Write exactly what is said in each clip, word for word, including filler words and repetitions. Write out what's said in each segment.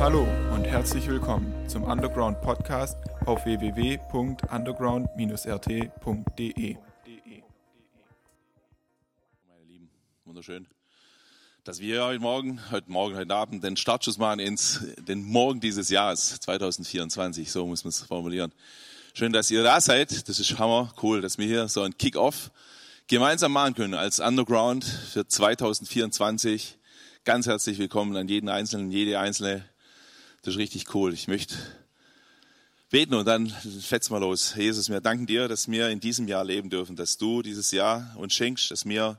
Hallo und herzlich willkommen zum Underground Podcast auf w w w punkt underground bindestrich r t punkt d e. Meine Lieben, wunderschön, dass wir heute Morgen, heute Morgen, heute Abend den Startschuss machen ins den Morgen dieses Jahres zwanzig vierundzwanzig, so muss man es formulieren. Schön, dass ihr da seid, das ist hammer cool, dass wir hier so einen Kick-Off gemeinsam machen können als Underground für zwanzig vierundzwanzig. Ganz herzlich willkommen an jeden Einzelnen, jede Einzelne. Das ist richtig cool. Ich möchte beten und dann fetz mal los. Jesus, wir danken dir, dass wir in diesem Jahr leben dürfen, dass du dieses Jahr uns schenkst, dass wir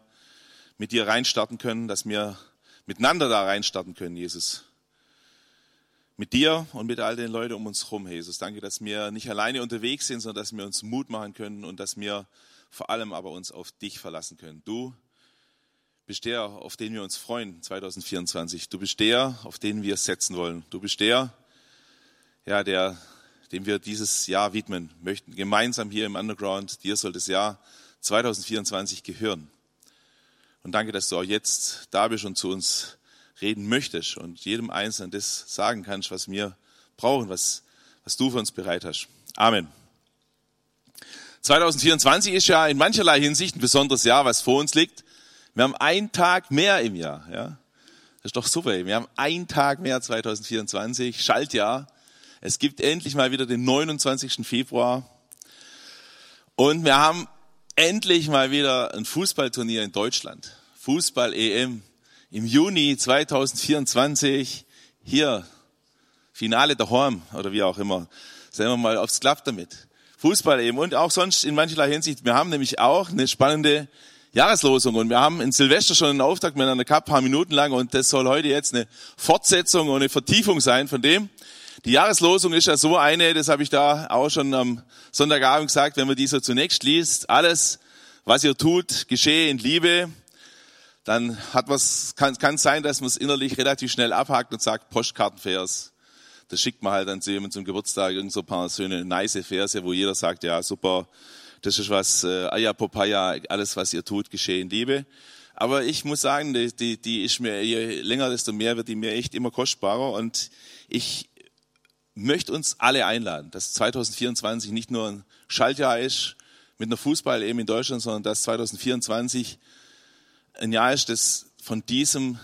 mit dir reinstarten können, dass wir miteinander da reinstarten können, Jesus. Mit dir und mit all den Leuten um uns herum, Jesus. Danke, dass wir nicht alleine unterwegs sind, sondern dass wir uns Mut machen können und dass wir vor allem aber uns auf dich verlassen können. Du bist der, auf den wir uns freuen, zwanzig vierundzwanzig. Du bist der, auf den wir setzen wollen. Du bist der, ja, der, dem wir dieses Jahr widmen möchten. Gemeinsam hier im Underground, dir soll das Jahr zwanzig vierundzwanzig gehören. Und danke, dass du auch jetzt da bist und zu uns reden möchtest und jedem Einzelnen das sagen kannst, was wir brauchen, was, was du für uns bereit hast. Amen. zwanzig vierundzwanzig ist ja in mancherlei Hinsicht ein besonderes Jahr, was vor uns liegt. Wir haben einen Tag mehr im Jahr, ja. Das ist doch super. Wir haben einen Tag mehr zwanzig vierundzwanzig, Schaltjahr. Es gibt endlich mal wieder den neunundzwanzigsten Februar. Und wir haben endlich mal wieder ein Fußballturnier in Deutschland. Fußball-E M im Juni zwanzig vierundzwanzig. Hier, Finale daheim oder wie auch immer. Sehen wir mal, ob es klappt damit. Fußball-E M und auch sonst in mancherlei Hinsicht. Wir haben nämlich auch eine spannende Jahreslosung und wir haben in Silvester schon einen Auftakt miteinander gehabt, ein paar Minuten lang, und das soll heute jetzt eine Fortsetzung und eine Vertiefung sein von dem. Die Jahreslosung ist ja so eine, das habe ich da auch schon am Sonntagabend gesagt, wenn man die so zunächst liest: Alles, was ihr tut, geschehe in Liebe. Dann hat man's, kann es sein, dass man es innerlich relativ schnell abhakt und sagt, Postkartenvers. Das schickt man halt dann zu jemandem zum Geburtstag, irgend so ein paar schöne, nice Verse, wo jeder sagt, ja super, das ist was, äh, Aya Popaya, alles, was ihr tut, geschehe in Liebe. Aber ich muss sagen, die, die, die ist mir, je länger, desto mehr wird die mir echt immer kostbarer. Und ich möchte uns alle einladen, dass zwanzig vierundzwanzig nicht nur ein Schaltjahr ist mit einer Fußball-E M in Deutschland, sondern dass zwanzig vierundzwanzig ein Jahr ist, das von diesem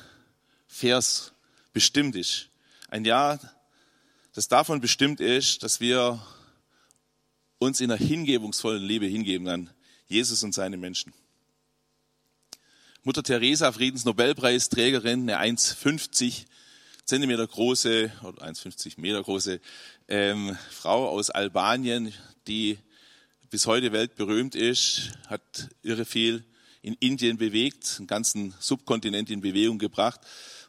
Vers bestimmt ist. Ein Jahr, das davon bestimmt ist, dass wir uns in einer hingebungsvollen Liebe hingeben an Jesus und seine Menschen. Mutter Teresa, Friedensnobelpreisträgerin, eine eins Komma fünfzig Zentimeter große oder eins Komma fünfzig Meter große ähm, Frau aus Albanien, die bis heute weltberühmt ist, hat irre viel in Indien bewegt, den ganzen Subkontinent in Bewegung gebracht.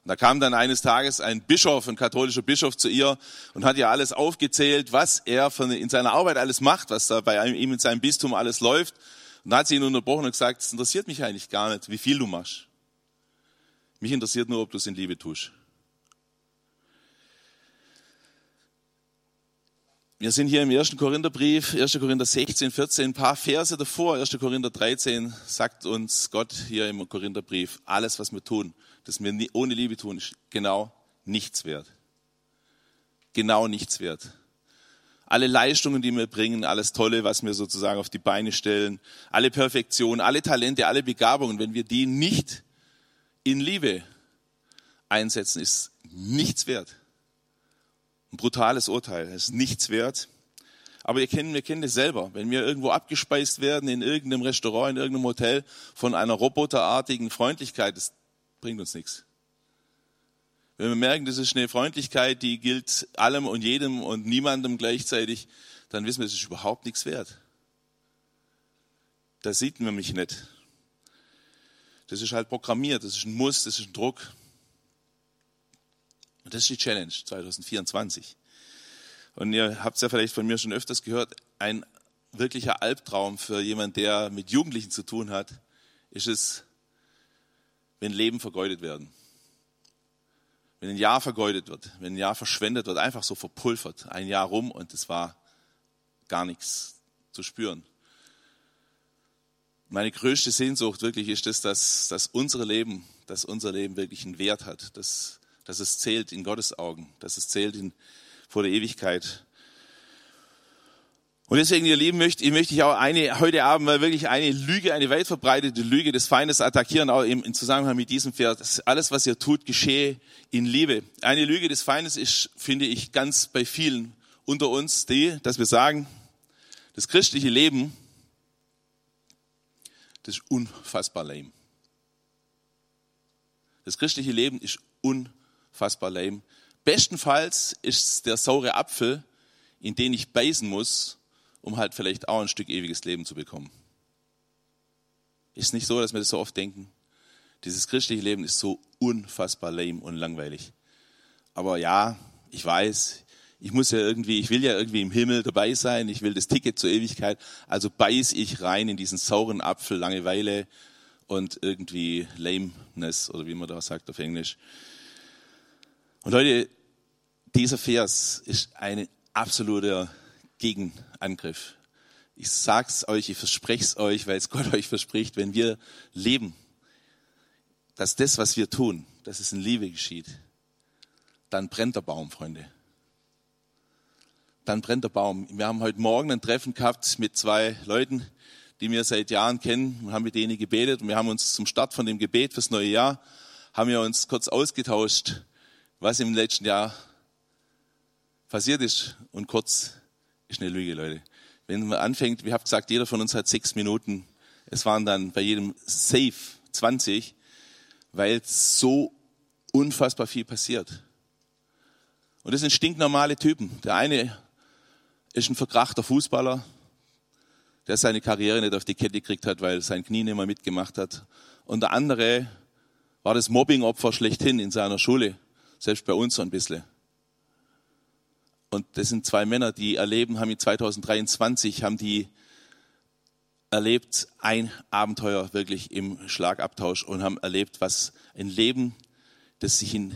Und da kam dann eines Tages ein Bischof, ein katholischer Bischof zu ihr und hat ihr alles aufgezählt, was er von, in seiner Arbeit alles macht, was da bei ihm in seinem Bistum alles läuft. Und da hat sie ihn unterbrochen und gesagt, es interessiert mich eigentlich gar nicht, wie viel du machst. Mich interessiert nur, ob du es in Liebe tust. Wir sind hier im ersten Korintherbrief, erster Korinther sechzehn, vierzehn, ein paar Verse davor. erster Korinther dreizehn sagt uns Gott hier im Korintherbrief, alles, was wir tun, dass wir nie, ohne Liebe tun, ist genau nichts wert. Genau nichts wert. Alle Leistungen, die wir bringen, alles Tolle, was wir sozusagen auf die Beine stellen, alle Perfektion, alle Talente, alle Begabungen, wenn wir die nicht in Liebe einsetzen, ist nichts wert. Ein brutales Urteil, ist nichts wert. Aber wir kennen, wir kennen das selber. Wenn wir irgendwo abgespeist werden, in irgendeinem Restaurant, in irgendeinem Hotel, von einer roboterartigen Freundlichkeit, das bringt uns nichts. Wenn wir merken, das ist eine Freundlichkeit, die gilt allem und jedem und niemandem gleichzeitig, dann wissen wir, das ist überhaupt nichts wert. Das sieht man mich nicht. Das ist halt programmiert, das ist ein Muss, das ist ein Druck. Und das ist die Challenge zwanzig vierundzwanzig. Und ihr habt es ja vielleicht von mir schon öfters gehört, ein wirklicher Albtraum für jemanden, der mit Jugendlichen zu tun hat, ist es, wenn Leben vergeudet werden. Wenn ein Jahr vergeudet wird, wenn ein Jahr verschwendet wird, einfach so verpulvert, ein Jahr rum und es war gar nichts zu spüren. Meine größte Sehnsucht wirklich ist das, dass, dass, unsere Leben, dass unser Leben wirklich einen Wert hat, dass dass es zählt in Gottes Augen, dass es zählt in, vor der Ewigkeit. Und deswegen, ihr Lieben, möchte, möchte ich auch eine, heute Abend mal wirklich eine Lüge, eine weit verbreitete Lüge des Feindes attackieren, auch im, im Zusammenhang mit diesem Vers. Alles, was ihr tut, geschehe in Liebe. Eine Lüge des Feindes ist, finde ich, ganz bei vielen unter uns die, dass wir sagen, das christliche Leben, das ist unfassbar lame. Das christliche Leben ist unfassbar lame. Bestenfalls ist es der saure Apfel, in den ich beißen muss, um halt vielleicht auch ein Stück ewiges Leben zu bekommen. Ist nicht so, dass wir das so oft denken. Dieses christliche Leben ist so unfassbar lame und langweilig. Aber ja, ich weiß, ich muss ja irgendwie, ich will ja irgendwie im Himmel dabei sein, ich will das Ticket zur Ewigkeit, also beiß ich rein in diesen sauren Apfel Langeweile und irgendwie Lameness oder wie man da sagt auf Englisch. Und Leute, dieser Vers ist ein absoluter Gegenangriff. Ich sag's euch, ich verspreche es euch, weil es Gott euch verspricht, wenn wir leben, dass das, was wir tun, dass es in Liebe geschieht, dann brennt der Baum, Freunde. Dann brennt der Baum. Wir haben heute Morgen ein Treffen gehabt mit zwei Leuten, die wir seit Jahren kennen, und haben mit denen gebetet. Und wir haben uns zum Start von dem Gebet fürs neue Jahr, haben wir uns kurz ausgetauscht, was im letzten Jahr passiert ist. Und kurz ist eine Lüge, Leute. Wenn man anfängt, wir haben gesagt, jeder von uns hat sechs Minuten. Es waren dann bei jedem safe zwanzig, weil so unfassbar viel passiert. Und das sind stinknormale Typen. Der eine ist ein verkrachter Fußballer, der seine Karriere nicht auf die Kette gekriegt hat, weil sein Knie nicht mehr mitgemacht hat. Und der andere war das Mobbingopfer schlechthin in seiner Schule, selbst bei uns so ein bisschen. Und das sind zwei Männer, die erleben, haben in zwanzig dreiundzwanzig, haben die erlebt ein Abenteuer wirklich im Schlagabtausch und haben erlebt, was ein Leben, das sich in,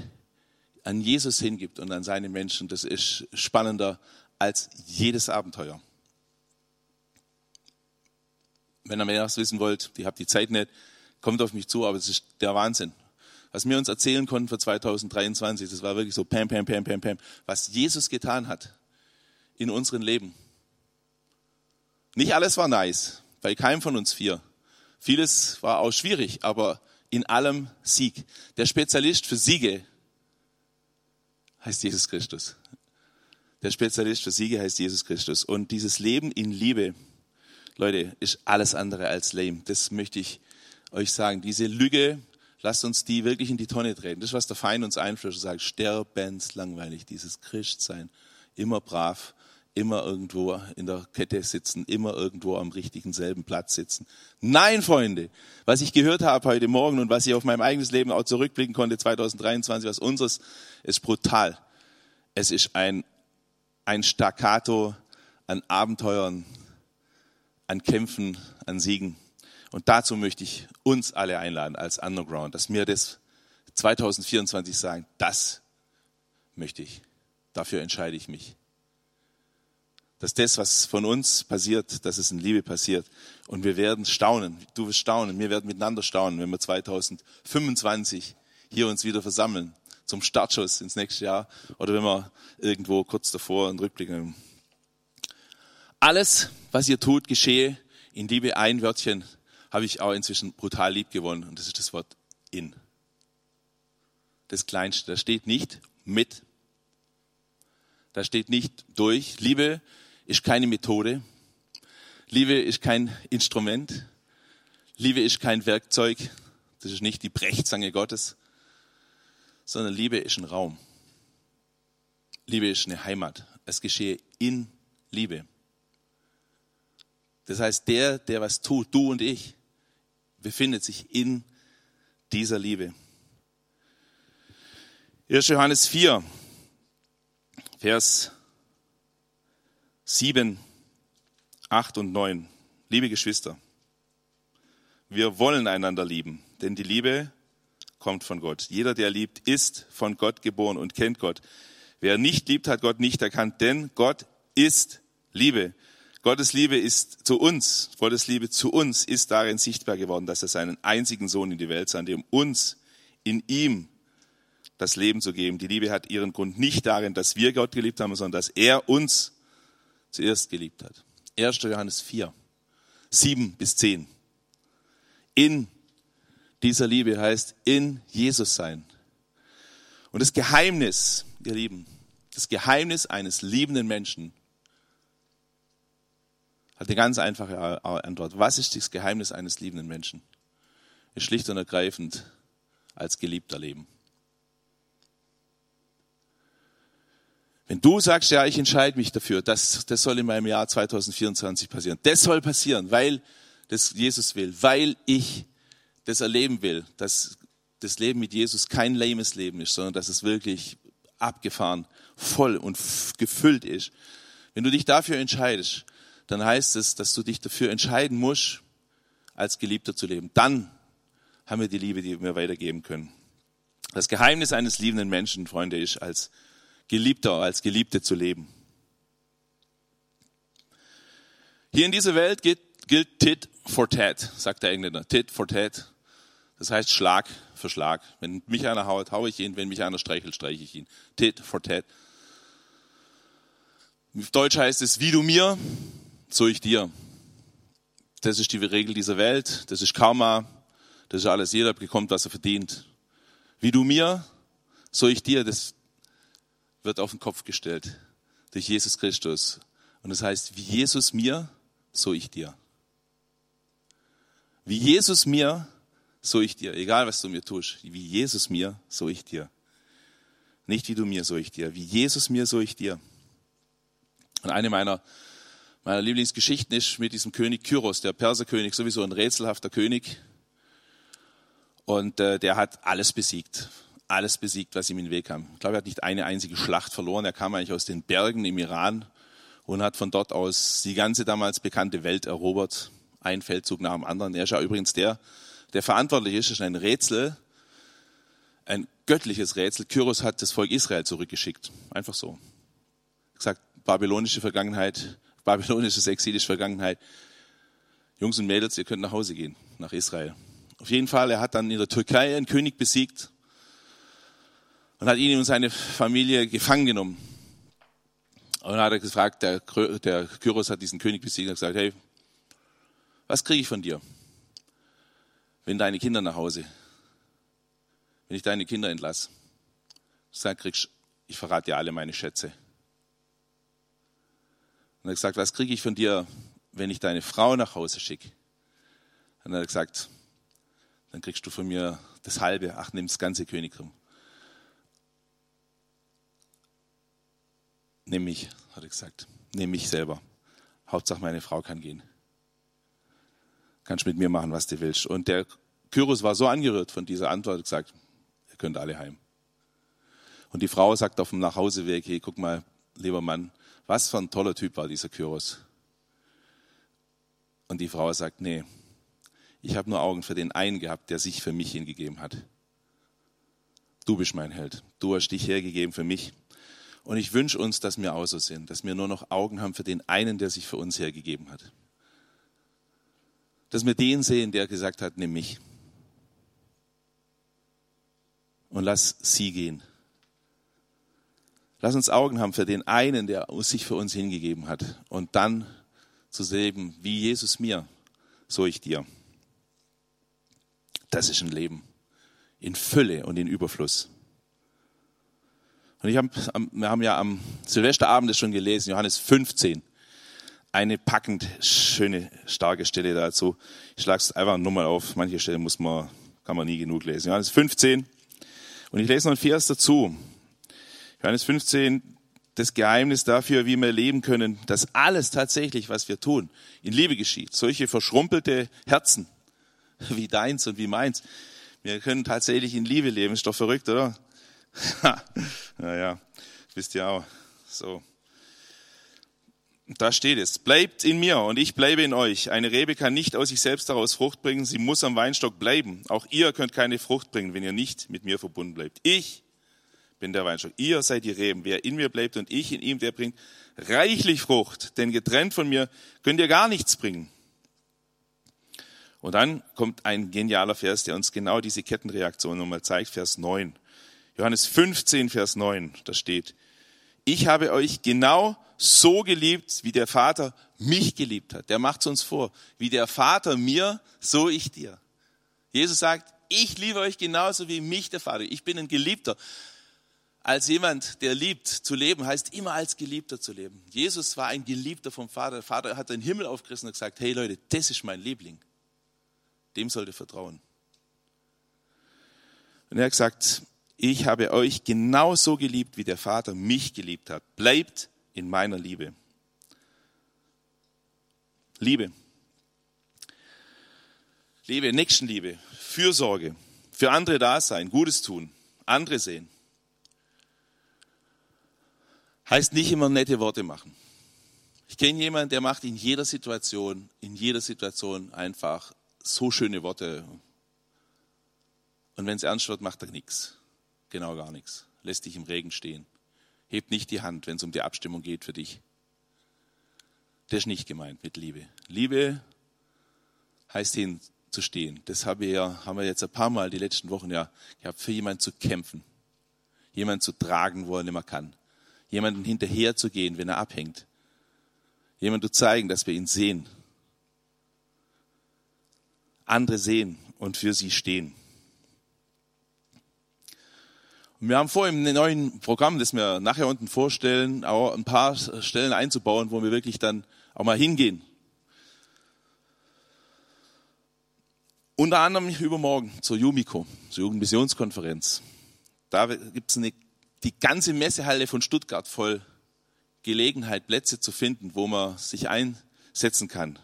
an Jesus hingibt und an seine Menschen, das ist spannender als jedes Abenteuer. Wenn ihr mehr wissen wollt, ihr habt die Zeit nicht, kommt auf mich zu, aber es ist der Wahnsinn. Was wir uns erzählen konnten für zwanzig dreiundzwanzig, das war wirklich so pam, pam, pam, pam, pam, was Jesus getan hat in unserem Leben. Nicht alles war nice, bei keinem von uns vier. Vieles war auch schwierig, aber in allem Sieg. Der Spezialist für Siege heißt Jesus Christus. Der Spezialist für Siege heißt Jesus Christus. Und dieses Leben in Liebe, Leute, ist alles andere als lame. Das möchte ich euch sagen. Diese Lüge, lasst uns die wirklich in die Tonne treten. Das ist, was der Feind uns einflößt und sagt, sterbenslangweilig, dieses Christsein. Immer brav, immer irgendwo in der Kette sitzen, immer irgendwo am richtigen selben Platz sitzen. Nein, Freunde, was ich gehört habe heute Morgen und was ich auf meinem eigenes Leben auch zurückblicken konnte, zwanzig dreiundzwanzig, was unseres, ist brutal. Es ist ein, ein Staccato an Abenteuern, an Kämpfen, an Siegen. Und dazu möchte ich uns alle einladen als Underground, dass wir das zwanzig vierundzwanzig sagen, das möchte ich, dafür entscheide ich mich. Dass das, was von uns passiert, dass es in Liebe passiert. Und wir werden staunen, du wirst staunen, wir werden miteinander staunen, wenn wir zwanzig fünfundzwanzig hier uns wieder versammeln, zum Startschuss ins nächste Jahr oder wenn wir irgendwo kurz davor einen Rückblick haben. Alles, was ihr tut, geschehe in Liebe. Ein Wörtchen habe ich auch inzwischen brutal lieb gewonnen und das ist das Wort in. Das Kleinste, da steht nicht mit, da steht nicht durch. Liebe ist keine Methode, Liebe ist kein Instrument, Liebe ist kein Werkzeug, das ist nicht die Brechzange Gottes, sondern Liebe ist ein Raum. Liebe ist eine Heimat, es geschehe in Liebe. Das heißt, der, der was tut, du und ich, befindet sich in dieser Liebe. erster. Johannes vier, Vers sieben, acht und neun. Liebe Geschwister, wir wollen einander lieben, denn die Liebe kommt von Gott. Jeder, der liebt, ist von Gott geboren und kennt Gott. Wer nicht liebt, hat Gott nicht erkannt, denn Gott ist Liebe. Gottes Liebe ist zu uns, Gottes Liebe zu uns ist darin sichtbar geworden, dass er seinen einzigen Sohn in die Welt sandte, um uns in ihm das Leben zu geben. Die Liebe hat ihren Grund nicht darin, dass wir Gott geliebt haben, sondern dass er uns zuerst geliebt hat. erster Johannes vier, sieben bis zehn. In dieser Liebe heißt in Jesus sein. Und das Geheimnis, ihr Lieben, das Geheimnis eines liebenden Menschen hat eine ganz einfache Antwort. Was ist das Geheimnis eines liebenden Menschen? Ist schlicht und ergreifend als Geliebter leben. Wenn du sagst, ja, ich entscheide mich dafür, das, das soll in meinem Jahr zwanzig vierundzwanzig passieren. Das soll passieren, weil das Jesus will, weil ich das erleben will, dass das Leben mit Jesus kein lames Leben ist, sondern dass es wirklich abgefahren, voll und gefüllt ist. Wenn du dich dafür entscheidest, dann heißt es, dass du dich dafür entscheiden musst, als Geliebter zu leben. Dann haben wir die Liebe, die wir weitergeben können. Das Geheimnis eines liebenden Menschen, Freunde, ist, als Geliebter, als Geliebte zu leben. Hier in dieser Welt gilt, gilt Tit for Tat, sagt der Engländer. Tit for Tat. Das heißt Schlag für Schlag. Wenn mich einer haut, haue ich ihn. Wenn mich einer streichelt, streiche ich ihn. Tit for Tat. Auf Deutsch heißt es, wie du mir, so ich dir. Das ist die Regel dieser Welt. Das ist Karma. Das ist alles. Jeder bekommt, was er verdient. Wie du mir, so ich dir. Das wird auf den Kopf gestellt durch Jesus Christus. Und das heißt, wie Jesus mir, so ich dir. Wie Jesus mir, so ich dir. Egal, was du mir tust. Wie Jesus mir, so ich dir. Nicht wie du mir, so ich dir. Wie Jesus mir, so ich dir. Und eine meiner Meine Lieblingsgeschichten ist mit diesem König Kyros, der Perserkönig, sowieso ein rätselhafter König. Und äh, der hat alles besiegt, alles besiegt, was ihm in den Weg kam. Ich glaube, er hat nicht eine einzige Schlacht verloren. Er kam eigentlich aus den Bergen im Iran und hat von dort aus die ganze damals bekannte Welt erobert, einen Feldzug nach dem anderen. Er ist ja übrigens der, der verantwortlich ist, ist ein Rätsel, ein göttliches Rätsel. Kyros hat das Volk Israel zurückgeschickt, einfach so. Gesagt, babylonische Vergangenheit, babylonisches Exilisch Vergangenheit. Jungs und Mädels, ihr könnt nach Hause gehen, nach Israel. Auf jeden Fall, er hat dann in der Türkei einen König besiegt und hat ihn und seine Familie gefangen genommen. Und dann hat er gefragt, der, der Kyros hat diesen König besiegt und hat gesagt, hey, was kriege ich von dir, wenn deine Kinder nach Hause, wenn ich deine Kinder entlasse? Dann kriegst du, ich verrate dir alle meine Schätze. Und er hat gesagt, was kriege ich von dir, wenn ich deine Frau nach Hause schicke? Und er hat gesagt, dann kriegst du von mir das halbe, ach, nimm das ganze Königtum. Nimm mich, hat er gesagt, nimm mich selber. Hauptsache meine Frau kann gehen. Kannst mit mir machen, was du willst. Und der Kyros war so angerührt von dieser Antwort, hat gesagt, ihr könnt alle heim. Und die Frau sagt auf dem Nachhauseweg, hey, guck mal, lieber Mann, was für ein toller Typ war dieser Kyros. Und die Frau sagt, nee, ich habe nur Augen für den einen gehabt, der sich für mich hingegeben hat. Du bist mein Held. Du hast dich hergegeben für mich. Und ich wünsche uns, dass wir auch so sind, dass wir nur noch Augen haben für den einen, der sich für uns hergegeben hat. Dass wir den sehen, der gesagt hat, nimm mich. Und lass sie gehen. Lass uns Augen haben für den einen, der sich für uns hingegeben hat. Und dann zu leben, wie Jesus mir, so ich dir. Das ist ein Leben in Fülle und in Überfluss. Und ich hab, wir haben ja am Silvesterabend das schon gelesen, Johannes fünfzehn. Eine packend schöne, starke Stelle dazu. Ich schlage es einfach nochmal auf. Manche Stellen muss man, kann man nie genug lesen. Johannes fünfzehn. Und ich lese noch einen Vers dazu. Johannes fünfzehn, das Geheimnis dafür, wie wir leben können, dass alles tatsächlich, was wir tun, in Liebe geschieht. Solche verschrumpelte Herzen, wie deins und wie meins, wir können tatsächlich in Liebe leben. Ist doch verrückt, oder? Naja, wisst ihr auch. So. Da steht es, bleibt in mir und ich bleibe in euch. Eine Rebe kann nicht aus sich selbst daraus Frucht bringen, sie muss am Weinstock bleiben. Auch ihr könnt keine Frucht bringen, wenn ihr nicht mit mir verbunden bleibt. Ich bin der Weinstock. Ihr seid die Reben. Wer in mir bleibt und ich in ihm, der bringt reichlich Frucht. Denn getrennt von mir könnt ihr gar nichts bringen. Und dann kommt ein genialer Vers, der uns genau diese Kettenreaktion nochmal zeigt. Vers neun. Johannes fünfzehn, Vers neun, da steht, ich habe euch genau so geliebt, wie der Vater mich geliebt hat. Der macht es uns vor. Wie der Vater mir, so ich dir. Jesus sagt, ich liebe euch genauso wie mich der Vater. Ich bin ein Geliebter. Als jemand, der liebt, zu leben, heißt immer als Geliebter zu leben. Jesus war ein Geliebter vom Vater. Der Vater hat den Himmel aufgerissen und gesagt, hey Leute, das ist mein Liebling. Dem sollt ihr vertrauen. Und er hat gesagt, ich habe euch genauso geliebt, wie der Vater mich geliebt hat. Bleibt in meiner Liebe. Liebe. Liebe, Nächstenliebe, Fürsorge, für andere da sein, Gutes tun, andere sehen. Heißt nicht immer nette Worte machen. Ich kenne jemanden, der macht in jeder Situation, in jeder Situation einfach so schöne Worte. Und wenn es ernst wird, macht er nichts. Genau gar nichts. Lässt dich im Regen stehen. Hebt nicht die Hand, wenn es um die Abstimmung geht für dich. Das ist nicht gemeint mit Liebe. Liebe heißt hinzustehen. Das haben wir, ja, haben wir jetzt ein paar Mal die letzten Wochen ja gehabt, für jemanden zu kämpfen. Jemanden zu tragen, wo er nicht mehr kann. Jemanden hinterher zu gehen, wenn er abhängt. Jemanden zu zeigen, dass wir ihn sehen. Andere sehen und für sie stehen. Wir haben vor, im neuen Programm, das wir nachher unten vorstellen, auch ein paar Stellen einzubauen, wo wir wirklich dann auch mal hingehen. Unter anderem übermorgen zur JUMICO, zur Jugendmissionskonferenz. Da gibt es die ganze Messehalle von Stuttgart voll Gelegenheit, Plätze zu finden, wo man sich einsetzen kann.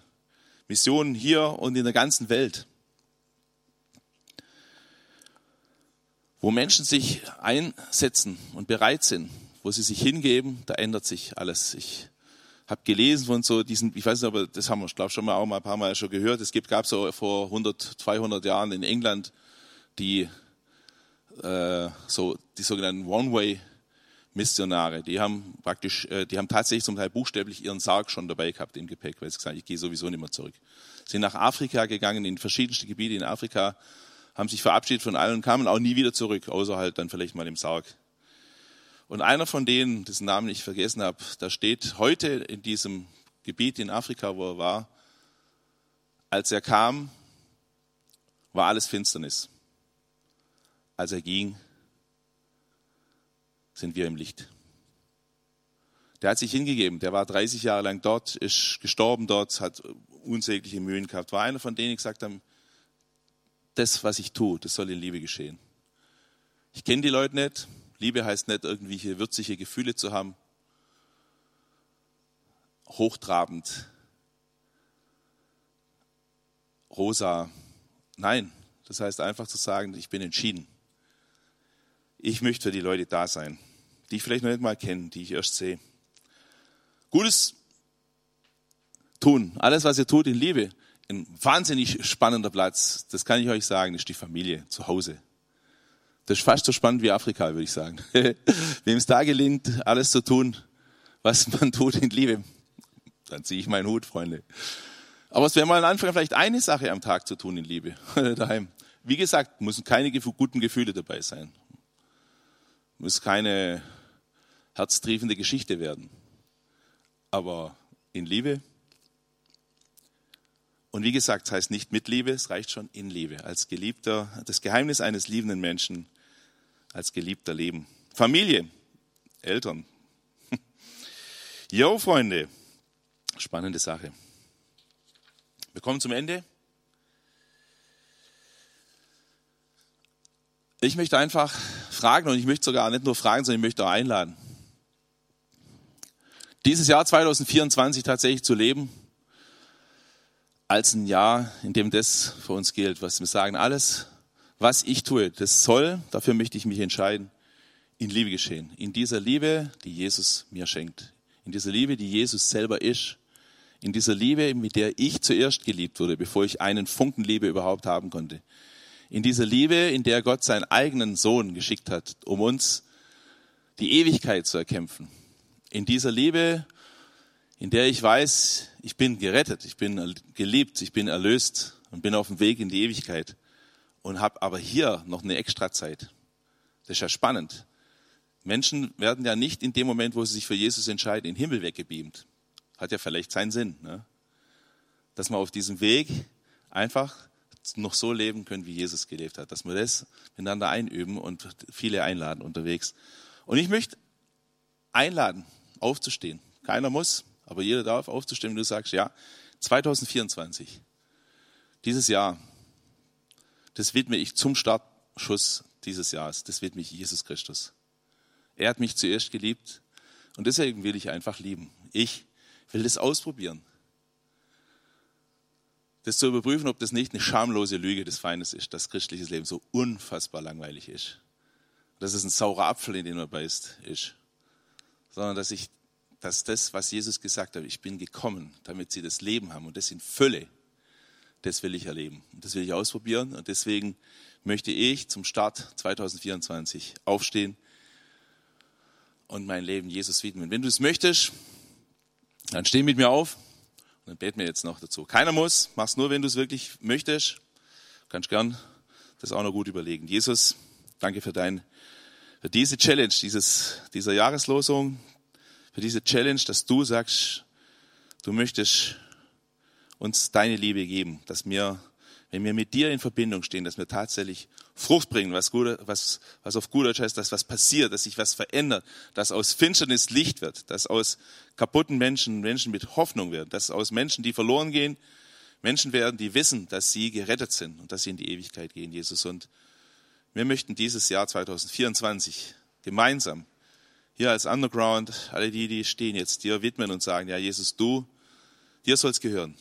Missionen hier und in der ganzen Welt. Wo Menschen sich einsetzen und bereit sind, wo sie sich hingeben, da ändert sich alles. Ich habe gelesen von so diesen, ich weiß nicht, aber das haben wir, glaube ich, schon mal auch mal ein paar Mal schon gehört. Es gab so vor hundert, zweihundert Jahren in England die, äh, so, die sogenannten One-Way-Missionare. Die haben praktisch, äh, die haben tatsächlich zum Teil buchstäblich ihren Sarg schon dabei gehabt im Gepäck, weil sie gesagt haben, ich gehe sowieso nicht mehr zurück. Sind nach Afrika gegangen, in verschiedenste Gebiete in Afrika, haben sich verabschiedet von allen und kamen auch nie wieder zurück, außer halt dann vielleicht mal im Sarg. Und einer von denen, dessen Namen ich vergessen habe, da steht heute in diesem Gebiet in Afrika, wo er war, als er kam, war alles Finsternis. Als er ging, sind wir im Licht. Der hat sich hingegeben, der war dreißig Jahre lang dort, ist gestorben dort, hat unsägliche Mühen gehabt. War einer von denen, die gesagt haben, das, was ich tue, das soll in Liebe geschehen. Ich kenne die Leute nicht. Liebe heißt nicht, irgendwelche würzige Gefühle zu haben. Hochtrabend. Rosa. Nein, das heißt einfach zu sagen, ich bin entschieden. Ich möchte für die Leute da sein, die ich vielleicht noch nicht mal kenne, die ich erst sehe. Gutes tun. Alles, was ihr tut, in Liebe. Ein wahnsinnig spannender Platz, das kann ich euch sagen, ist die Familie zu Hause. Das ist fast so spannend wie Afrika, würde ich sagen. Wem es da gelingt, alles zu tun, was man tut in Liebe, dann ziehe ich meinen Hut, Freunde. Aber es wäre mal ein Anfang, vielleicht eine Sache am Tag zu tun in Liebe, daheim. Wie gesagt, müssen keine guten Gefühle dabei sein. Muss keine herztriefende Geschichte werden. Aber in Liebe. Und wie gesagt, es heißt nicht mit Liebe, es reicht schon in Liebe. Als Geliebter, das Geheimnis eines liebenden Menschen, als Geliebter leben. Familie, Eltern. Jo, Freunde, spannende Sache. Wir kommen zum Ende. Ich möchte einfach fragen und ich möchte sogar nicht nur fragen, sondern ich möchte auch einladen. Dieses Jahr zwanzig vierundzwanzig tatsächlich zu leben, als ein Jahr, in dem das für uns gilt, was wir sagen, alles, was ich tue, das soll, dafür möchte ich mich entscheiden, in Liebe geschehen. In dieser Liebe, die Jesus mir schenkt. In dieser Liebe, die Jesus selber ist. In dieser Liebe, mit der ich zuerst geliebt wurde, bevor ich einen Funken Liebe überhaupt haben konnte. In dieser Liebe, in der Gott seinen eigenen Sohn geschickt hat, um uns die Ewigkeit zu erkämpfen. In dieser Liebe, in der ich weiß, ich bin gerettet, ich bin geliebt, ich bin erlöst und bin auf dem Weg in die Ewigkeit und habe aber hier noch eine extra Zeit. Das ist ja spannend. Menschen werden ja nicht in dem Moment, wo sie sich für Jesus entscheiden, in den Himmel weggebeamt. Hat ja vielleicht seinen Sinn, ne? Dass wir auf diesem Weg einfach noch so leben können, wie Jesus gelebt hat. Dass wir das miteinander einüben und viele einladen unterwegs. Und ich möchte einladen, aufzustehen. Keiner muss, aber jeder darf aufzustehen, wenn du sagst, ja, zwanzig vierundzwanzig, dieses Jahr, das widme ich zum Startschuss dieses Jahres, das widme ich Jesus Christus. Er hat mich zuerst geliebt und deswegen will ich einfach lieben. Ich will das ausprobieren. Das zu überprüfen, ob das nicht eine schamlose Lüge des Feindes ist, dass christliches Leben so unfassbar langweilig ist. Dass es ein saurer Apfel, in den man beißt, ist. Sondern dass ich, dass das, was Jesus gesagt hat, ich bin gekommen, damit sie das Leben haben und das in Fülle, das will ich erleben. Und das will ich ausprobieren und deswegen möchte ich zum Start zwanzig vierundzwanzig aufstehen und mein Leben Jesus widmen. Wenn du es möchtest, dann steh mit mir auf und dann beten wir jetzt noch dazu. Keiner muss, mach's nur, wenn du es wirklich möchtest. Du kannst gern das auch noch gut überlegen. Jesus, danke für dein, für diese Challenge, dieses, dieser Jahreslosung, für diese Challenge, dass du sagst, du möchtest uns deine Liebe geben, dass wir, wenn wir mit dir in Verbindung stehen, dass wir tatsächlich Frucht bringen, was, gut, was, was auf gut Deutsch heißt, dass was passiert, dass sich was verändert, dass aus Finsternis Licht wird, dass aus kaputten Menschen Menschen mit Hoffnung werden, dass aus Menschen, die verloren gehen, Menschen werden, die wissen, dass sie gerettet sind und dass sie in die Ewigkeit gehen, Jesus. Und wir möchten dieses Jahr zwanzig vierundzwanzig gemeinsam hier als Underground, alle die, die stehen jetzt, dir widmen und sagen, ja Jesus, du, dir soll's gehören.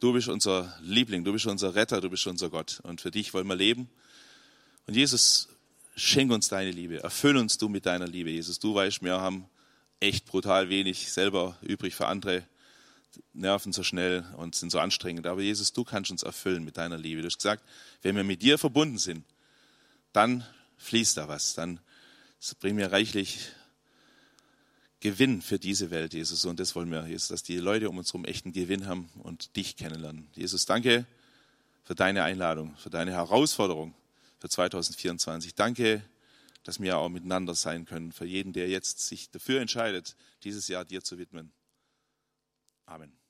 Du bist unser Liebling, du bist unser Retter, du bist unser Gott und für dich wollen wir leben. Und Jesus, schenk uns deine Liebe, erfüll uns du mit deiner Liebe, Jesus. Du weißt, wir haben echt brutal wenig selber übrig für andere, nerven so schnell und sind so anstrengend. Aber Jesus, du kannst uns erfüllen mit deiner Liebe. Du hast gesagt, wenn wir mit dir verbunden sind, dann fließt da was, dann bring mir reichlich Gewinn für diese Welt, Jesus. Und das wollen wir, Jesus, dass die Leute um uns herum echten Gewinn haben und dich kennenlernen. Jesus, danke für deine Einladung, für deine Herausforderung für zwanzig vierundzwanzig. Danke, dass wir auch miteinander sein können, für jeden, der jetzt sich dafür entscheidet, dieses Jahr dir zu widmen. Amen.